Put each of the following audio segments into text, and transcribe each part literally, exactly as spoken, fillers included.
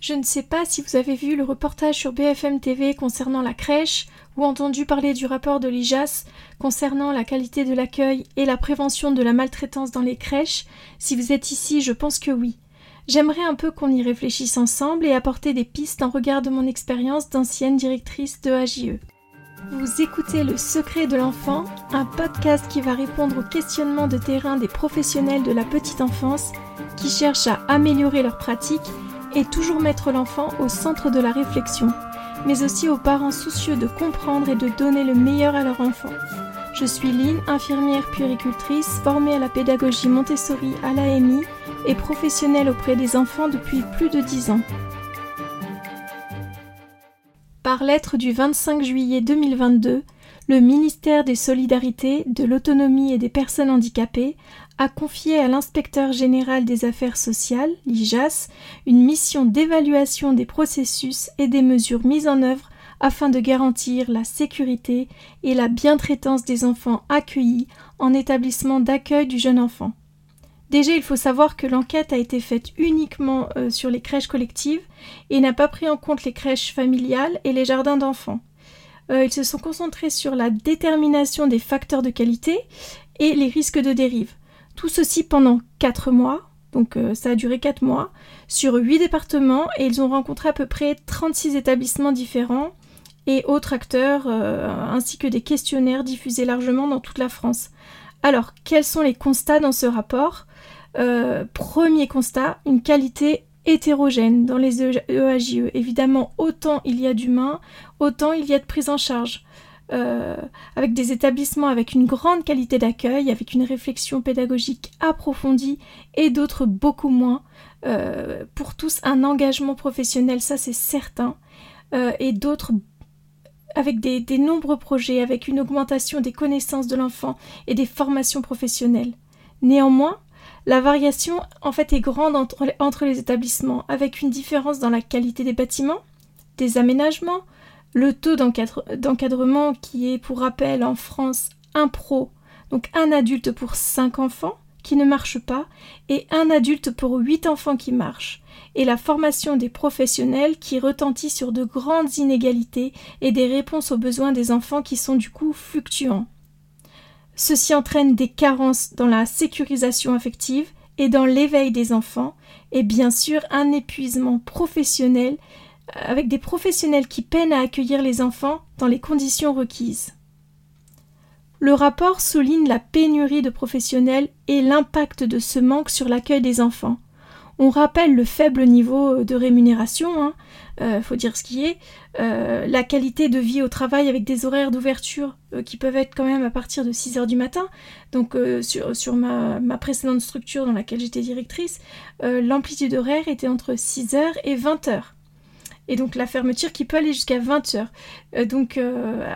Je ne sais pas si vous avez vu le reportage sur B F M T V concernant la crèche ou entendu parler du rapport de l'I G A S concernant la qualité de l'accueil et la prévention de la maltraitance dans les crèches. Si vous êtes ici, je pense que oui. J'aimerais un peu qu'on y réfléchisse ensemble et apporter des pistes en regard de mon expérience d'ancienne directrice de A J E. Vous écoutez Le secret de l'enfant, un podcast qui va répondre aux questionnements de terrain des professionnels de la petite enfance qui cherchent à améliorer leurs pratiques et toujours mettre l'enfant au centre de la réflexion, mais aussi aux parents soucieux de comprendre et de donner le meilleur à leur enfant. Je suis Lynne, infirmière puéricultrice, formée à la pédagogie Montessori à l'A M I et professionnelle auprès des enfants depuis plus de dix ans. Par lettre du vingt-cinq juillet deux mille vingt-deux, le ministère des Solidarités, de l'Autonomie et des Personnes handicapées a confié à l'inspecteur général des Affaires sociales, l'I G A S, une mission d'évaluation des processus et des mesures mises en œuvre afin de garantir la sécurité et la bientraitance des enfants accueillis en établissement d'accueil du jeune enfant. Déjà, il faut savoir que l'enquête a été faite uniquement euh, sur les crèches collectives et n'a pas pris en compte les crèches familiales et les jardins d'enfants. Euh, ils se sont concentrés sur la détermination des facteurs de qualité et les risques de dérive. Tout ceci pendant quatre mois, donc euh, ça a duré quatre mois, sur huit départements, et ils ont rencontré à peu près trente-six établissements différents et autres acteurs, euh, ainsi que des questionnaires diffusés largement dans toute la France. Alors, quels sont les constats dans ce rapport ? Euh, premier constat, une qualité hétérogène dans les E A J E. Évidemment, autant il y a d'humains, autant il y a de prise en charge. Euh, avec des établissements avec une grande qualité d'accueil, avec une réflexion pédagogique approfondie et d'autres beaucoup moins. Euh, pour tous, un engagement professionnel, ça c'est certain. Euh, et d'autres avec des, des nombreux projets, avec une augmentation des connaissances de l'enfant et des formations professionnelles. Néanmoins, la variation en fait est grande entre, entre les établissements, avec une différence dans la qualité des bâtiments, des aménagements, le taux d'encadre, d'encadrement qui est, pour rappel, en France, un pro, donc un adulte pour cinq enfants qui ne marche pas, et un adulte pour huit enfants qui marche, et la formation des professionnels qui retentit sur de grandes inégalités et des réponses aux besoins des enfants qui sont du coup fluctuants. Ceci entraîne des carences dans la sécurisation affective et dans l'éveil des enfants, et bien sûr un épuisement professionnel avec des professionnels qui peinent à accueillir les enfants dans les conditions requises. Le rapport souligne la pénurie de professionnels et l'impact de ce manque sur l'accueil des enfants. On rappelle le faible niveau de rémunération, hein, euh, faut dire ce qui est, euh, la qualité de vie au travail avec des horaires d'ouverture euh, qui peuvent être quand même à partir de six heures du matin, donc euh, sur, sur ma, ma précédente structure dans laquelle j'étais directrice, euh, l'amplitude horaire était entre six heures et vingt heures. Et donc la fermeture qui peut aller jusqu'à vingt heures. Euh, donc euh,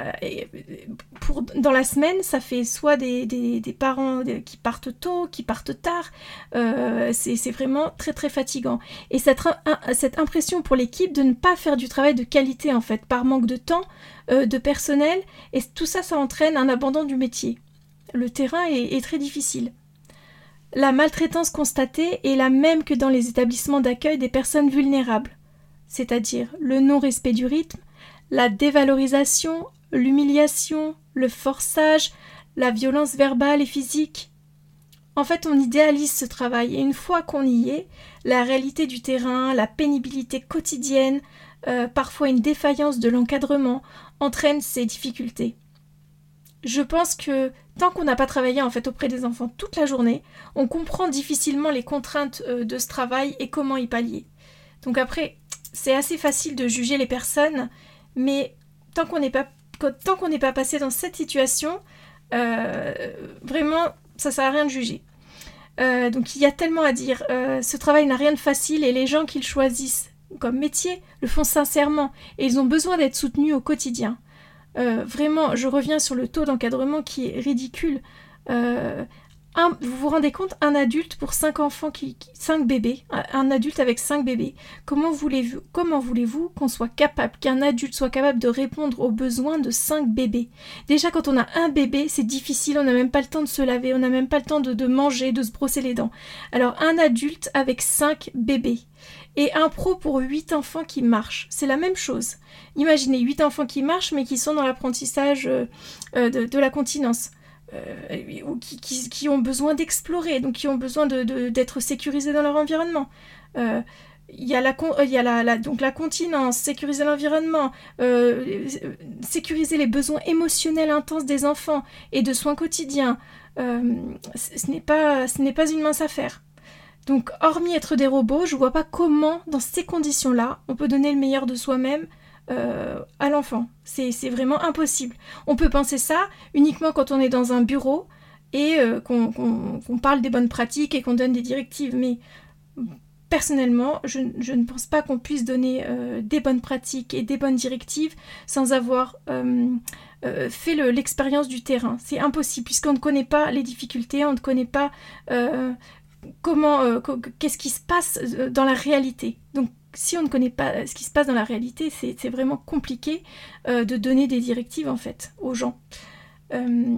pour, dans la semaine, ça fait soit des, des, des parents qui partent tôt, qui partent tard. Euh, c'est, c'est vraiment très très fatigant. Et cette, cette impression pour l'équipe de ne pas faire du travail de qualité en fait, par manque de temps, euh, de personnel. Et tout ça, ça entraîne un abandon du métier. Le terrain est, est très difficile. La maltraitance constatée est la même que dans les établissements d'accueil des personnes vulnérables. C'est-à-dire le non-respect du rythme, la dévalorisation, l'humiliation, le forçage, la violence verbale et physique. En fait, on idéalise ce travail et une fois qu'on y est, la réalité du terrain, la pénibilité quotidienne, euh, parfois une défaillance de l'encadrement, entraînent ces difficultés. Je pense que tant qu'on n'a pas travaillé en fait auprès des enfants toute la journée, on comprend difficilement les contraintes euh, de ce travail et comment y pallier. Donc après, c'est assez facile de juger les personnes, mais tant qu'on n'est pas, tant qu'on n'est pas passé dans cette situation, euh, vraiment, ça ne sert à rien de juger. Euh, donc il y a tellement à dire. Euh, ce travail n'a rien de facile et les gens qu'ils choisissent comme métier le font sincèrement et ils ont besoin d'être soutenus au quotidien. Euh, vraiment, je reviens sur le taux d'encadrement qui est ridicule. Euh, Un, vous vous rendez compte, un adulte pour cinq enfants, qui, qui, cinq bébés, un adulte avec cinq bébés. Comment voulez-vous, comment voulez-vous qu'on soit capable, qu'un adulte soit capable de répondre aux besoins de cinq bébés? Déjà, quand on a un bébé, c'est difficile, on n'a même pas le temps de se laver, on n'a même pas le temps de, de manger, de se brosser les dents. Alors, un adulte avec cinq bébés. Et un pro pour huit enfants qui marchent, c'est la même chose. Imaginez huit enfants qui marchent, mais qui sont dans l'apprentissage euh, de, de la continence. Euh, ou qui, qui, qui ont besoin d'explorer, donc qui ont besoin de, de, d'être sécurisés dans leur environnement. Euh, il y a, la, il y a la, la, donc la continence, sécuriser l'environnement, euh, sécuriser les besoins émotionnels intenses des enfants et de soins quotidiens. Euh, ce, ce n'est pas, ce n'est pas une mince affaire. Donc, hormis être des robots, je ne vois pas comment, dans ces conditions-là, on peut donner le meilleur de soi-même Euh, à l'enfant. C'est, c'est vraiment impossible. On peut penser ça uniquement quand on est dans un bureau et euh, qu'on, qu'on, qu'on parle des bonnes pratiques et qu'on donne des directives. Mais personnellement, je, je ne pense pas qu'on puisse donner euh, des bonnes pratiques et des bonnes directives sans avoir euh, euh, fait le, l'expérience du terrain. C'est impossible puisqu'on ne connaît pas les difficultés, on ne connaît pas euh, comment, euh, qu'est-ce qui se passe dans la réalité. Donc, si on ne connaît pas ce qui se passe dans la réalité, c'est, c'est vraiment compliqué euh, de donner des directives, en fait, aux gens. Euh,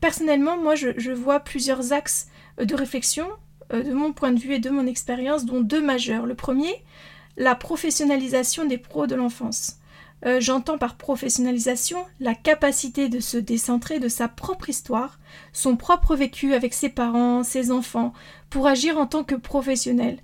personnellement, moi, je, je vois plusieurs axes de réflexion, euh, de mon point de vue et de mon expérience, dont deux majeurs. Le premier, la professionnalisation des pros de l'enfance. Euh, j'entends par professionnalisation la capacité de se décentrer de sa propre histoire, son propre vécu avec ses parents, ses enfants, pour agir en tant que professionnel,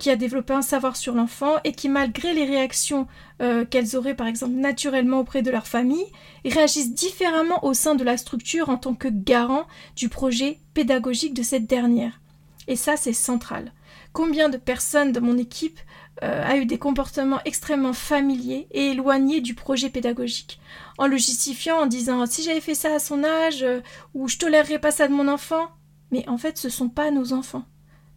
qui a développé un savoir sur l'enfant et qui, malgré les réactions euh, qu'elles auraient par exemple naturellement auprès de leur famille, réagissent différemment au sein de la structure en tant que garant du projet pédagogique de cette dernière. Et ça, c'est central. Combien de personnes de mon équipe euh, a eu des comportements extrêmement familiers et éloignés du projet pédagogique, en le justifiant en disant « si j'avais fait ça à son âge euh, » ou « je tolérerais pas ça de mon enfant ». Mais en fait, ce ne sont pas nos enfants.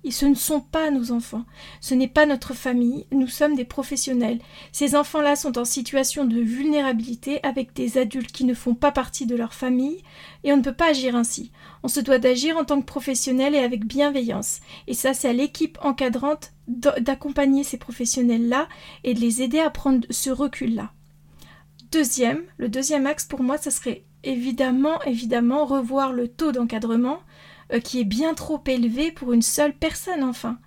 Et ce ne sont pas nos enfants, ce n'est pas notre famille, nous sommes des professionnels. Ces enfants-là sont en situation de vulnérabilité avec des adultes qui ne font pas partie de leur famille et on ne peut pas agir ainsi. On se doit d'agir en tant que professionnels et avec bienveillance. Et ça, c'est à l'équipe encadrante d'accompagner ces professionnels-là et de les aider à prendre ce recul-là. Deuxième, le deuxième axe pour moi, ça serait évidemment, évidemment revoir le taux d'encadrement qui est bien trop élevé pour une seule personne, enfin.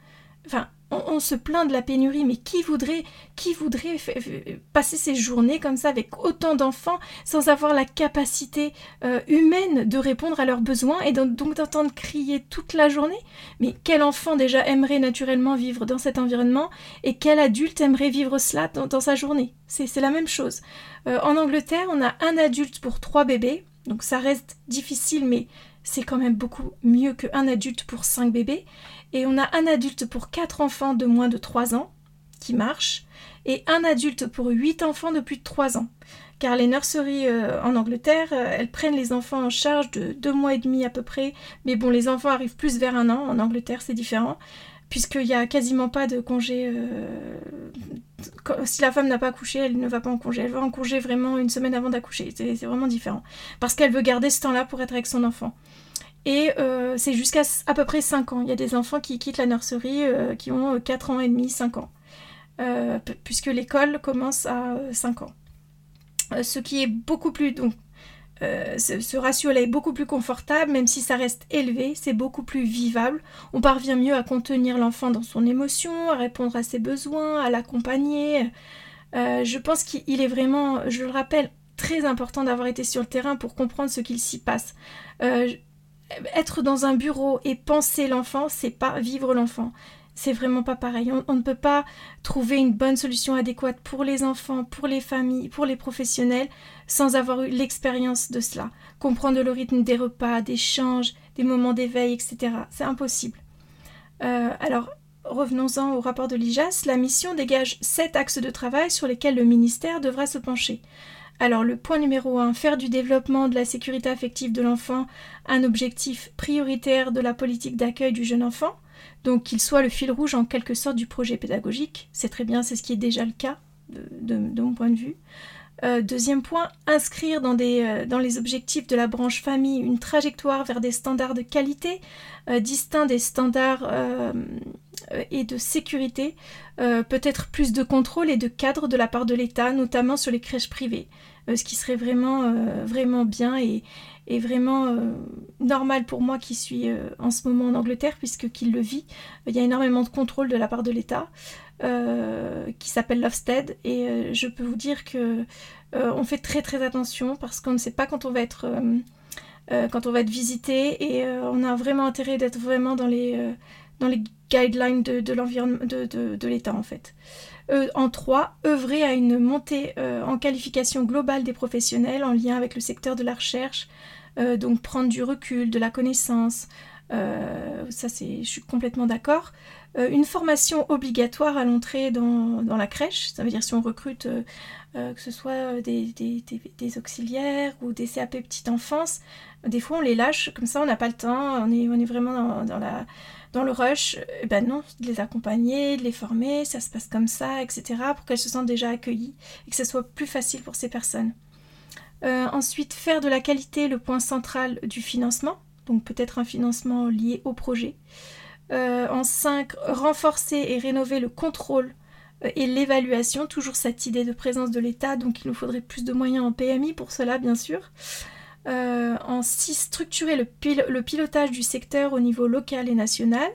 Enfin, on, on se plaint de la pénurie, mais qui voudrait, qui voudrait f- f- passer ses journées comme ça avec autant d'enfants sans avoir la capacité euh, humaine de répondre à leurs besoins et d- donc d'entendre crier toute la journée? Mais quel enfant déjà aimerait naturellement vivre dans cet environnement et quel adulte aimerait vivre cela dans, dans sa journée? C'est, c'est la même chose. Euh, en Angleterre, on a un adulte pour trois bébés, donc ça reste difficile, mais c'est quand même beaucoup mieux qu'un adulte pour cinq bébés. Et on a un adulte pour quatre enfants de moins de trois ans qui marche. Et un adulte pour huit enfants de plus de trois ans. Car les nurseries euh, en Angleterre, euh, elles prennent les enfants en charge de deux mois et demi à peu près. Mais bon, les enfants arrivent plus vers un an. En Angleterre, c'est différent. Puisqu'il n'y a quasiment pas de congé. Euh... Si la femme n'a pas accouché, elle ne va pas en congé. Elle va en congé vraiment une semaine avant d'accoucher. C'est, c'est vraiment différent. Parce qu'elle veut garder ce temps-là pour être avec son enfant. Et euh, c'est jusqu'à à peu près cinq ans. Il y a des enfants qui quittent la nurserie euh, qui ont quatre ans et demi, cinq ans. Euh, p- puisque l'école commence à cinq ans. Euh, ce qui est beaucoup plus... Donc, Euh, ce, ce ratio-là est beaucoup plus confortable, même si ça reste élevé, c'est beaucoup plus vivable. On parvient mieux à contenir l'enfant dans son émotion, à répondre à ses besoins, à l'accompagner. Euh, je pense qu'il est vraiment, je le rappelle, très important d'avoir été sur le terrain pour comprendre ce qu'il s'y passe. Euh, être dans un bureau et penser l'enfant, c'est pas vivre l'enfant. C'est vraiment pas pareil. On, on ne peut pas trouver une bonne solution adéquate pour les enfants, pour les familles, pour les professionnels, sans avoir eu l'expérience de cela. Comprendre le rythme des repas, des échanges, des moments d'éveil, et cetera. C'est impossible. Euh, alors, revenons-en au rapport de l'I G A S. La mission dégage sept axes de travail sur lesquels le ministère devra se pencher. Alors, le point numéro un, faire du développement de la sécurité affective de l'enfant un objectif prioritaire de la politique d'accueil du jeune enfant. Donc qu'il soit le fil rouge en quelque sorte du projet pédagogique, c'est très bien, c'est ce qui est déjà le cas de, de, de mon point de vue. Euh, deuxième point, inscrire dans, des, euh, dans les objectifs de la branche famille une trajectoire vers des standards de qualité euh, distincts des standards euh, et de sécurité, euh, peut-être plus de contrôle et de cadre de la part de l'État, notamment sur les crèches privées, euh, ce qui serait vraiment, euh, vraiment bien et, et vraiment euh, normal pour moi qui suis euh, en ce moment en Angleterre, puisque qu'il le vit, il y a énormément de contrôle de la part de l'État. Euh, qui s'appelle Lovestead, et euh, je peux vous dire que euh, on fait très très attention parce qu'on ne sait pas quand on va être euh, euh, quand on va être visité, et euh, on a vraiment intérêt d'être vraiment dans les euh, dans les guidelines de, de l'environnement de, de, de l'État en fait. Euh, en trois, œuvrer à une montée euh, en qualification globale des professionnels en lien avec le secteur de la recherche, euh, donc prendre du recul, de la connaissance. Euh, ça c'est, je suis complètement d'accord. Euh, une formation obligatoire à l'entrée dans, dans la crèche, ça veut dire si on recrute euh, euh, que ce soit des, des, des, des auxiliaires ou des C A P petite enfance, des fois on les lâche, comme ça on n'a pas le temps, on est, on est vraiment dans, dans, la, dans le rush, et ben non, de les accompagner, de les former, ça se passe comme ça, et cetera, pour qu'elles se sentent déjà accueillies et que ce soit plus facile pour ces personnes. Euh, ensuite, faire de la qualité le point central du financement. Donc peut-être un financement lié au projet. Euh, en cinq, renforcer et rénover le contrôle et l'évaluation, toujours cette idée de présence de l'État, donc il nous faudrait plus de moyens en P M I pour cela, bien sûr. Euh, en six, structurer le, pil- le pilotage du secteur au niveau local et national.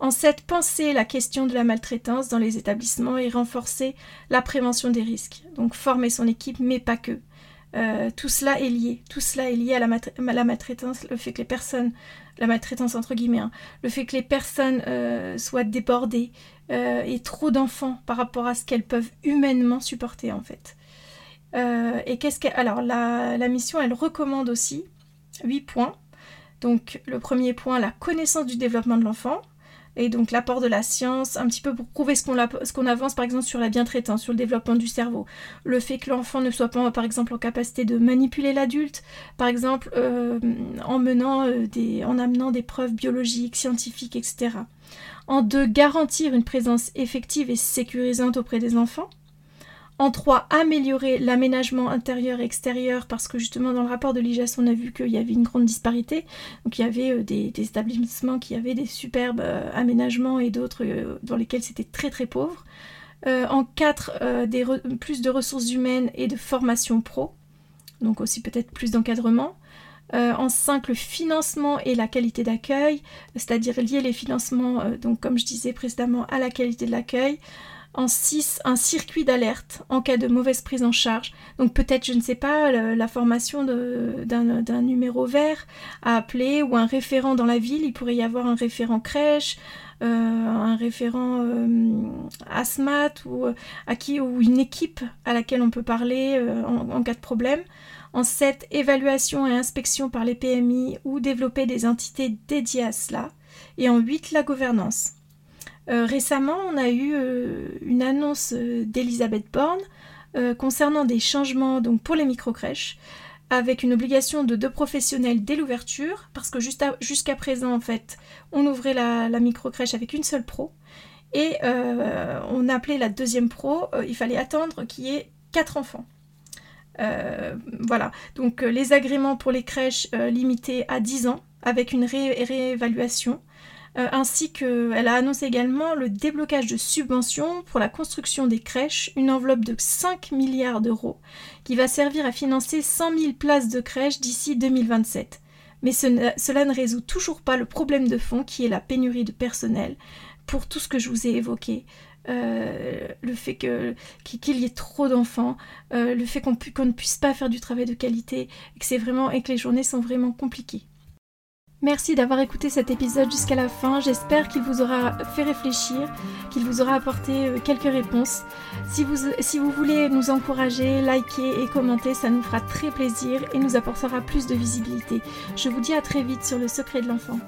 En sept, penser la question de la maltraitance dans les établissements et renforcer la prévention des risques. Donc former son équipe, mais pas que. Euh, tout cela est lié, tout cela est lié à la, mat- la maltraitance, le fait que les personnes, la maltraitance entre guillemets, hein, le fait que les personnes euh, soient débordées euh, et trop d'enfants par rapport à ce qu'elles peuvent humainement supporter en fait. Euh, et qu'est-ce que, alors la, la mission, elle recommande aussi huit points. Donc le premier point, la connaissance du développement de l'enfant. Et donc l'apport de la science, un petit peu pour prouver ce qu'on, ce qu'on avance par exemple sur la bientraitance, sur le développement du cerveau. Le fait que l'enfant ne soit pas par exemple en capacité de manipuler l'adulte, par exemple euh, en, menant, euh, des, en amenant des preuves biologiques, scientifiques, et cetera. En deux, garantir une présence effective et sécurisante auprès des enfants. En trois, améliorer l'aménagement intérieur et extérieur, parce que justement dans le rapport de l'I G A S, on a vu qu'il y avait une grande disparité. Donc il y avait des, des établissements qui avaient des superbes euh, aménagements et d'autres euh, dans lesquels c'était très très pauvre. Euh, en quatre, euh, des re- plus de ressources humaines et de formation pro, donc aussi peut-être plus d'encadrement. Euh, en cinq, le financement et la qualité d'accueil, c'est-à-dire lier les financements, euh, donc comme je disais précédemment, à la qualité de l'accueil. En six, un circuit d'alerte en cas de mauvaise prise en charge. Donc peut-être, je ne sais pas, le, la formation de, d'un, d'un numéro vert à appeler ou un référent dans la ville. Il pourrait y avoir un référent crèche, euh, un référent euh, ASMAT ou, à qui, ou une équipe à laquelle on peut parler euh, en, en cas de problème. En sept, évaluation et inspection par les P M I ou développer des entités dédiées à cela. Et en huit, la gouvernance. Euh, récemment, on a eu euh, une annonce euh, d'Elisabeth Borne euh, concernant des changements donc, pour les micro-crèches, avec une obligation de deux professionnels dès l'ouverture, parce que juste à, jusqu'à présent, en fait, on ouvrait la, la micro-crèche avec une seule pro, et euh, on appelait la deuxième pro, euh, il fallait attendre qu'il y ait quatre enfants. Euh, voilà, donc euh, les agréments pour les crèches euh, limités à dix ans, avec une ré- réévaluation. Euh, ainsi qu'elle a annoncé également le déblocage de subventions pour la construction des crèches, une enveloppe de cinq milliards d'euros qui va servir à financer cent mille places de crèches d'ici deux mille vingt-sept. Mais ce ne, cela ne résout toujours pas le problème de fond qui est la pénurie de personnel pour tout ce que je vous ai évoqué. Euh, le fait que, qu'il y ait trop d'enfants, euh, le fait qu'on, pu, qu'on ne puisse pas faire du travail de qualité et que, c'est vraiment, et que les journées sont vraiment compliquées. Merci d'avoir écouté cet épisode jusqu'à la fin, j'espère qu'il vous aura fait réfléchir, qu'il vous aura apporté quelques réponses. Si vous, si vous voulez nous encourager, liker et commenter, ça nous fera très plaisir et nous apportera plus de visibilité. Je vous dis à très vite sur Le Secret de l'Enfant.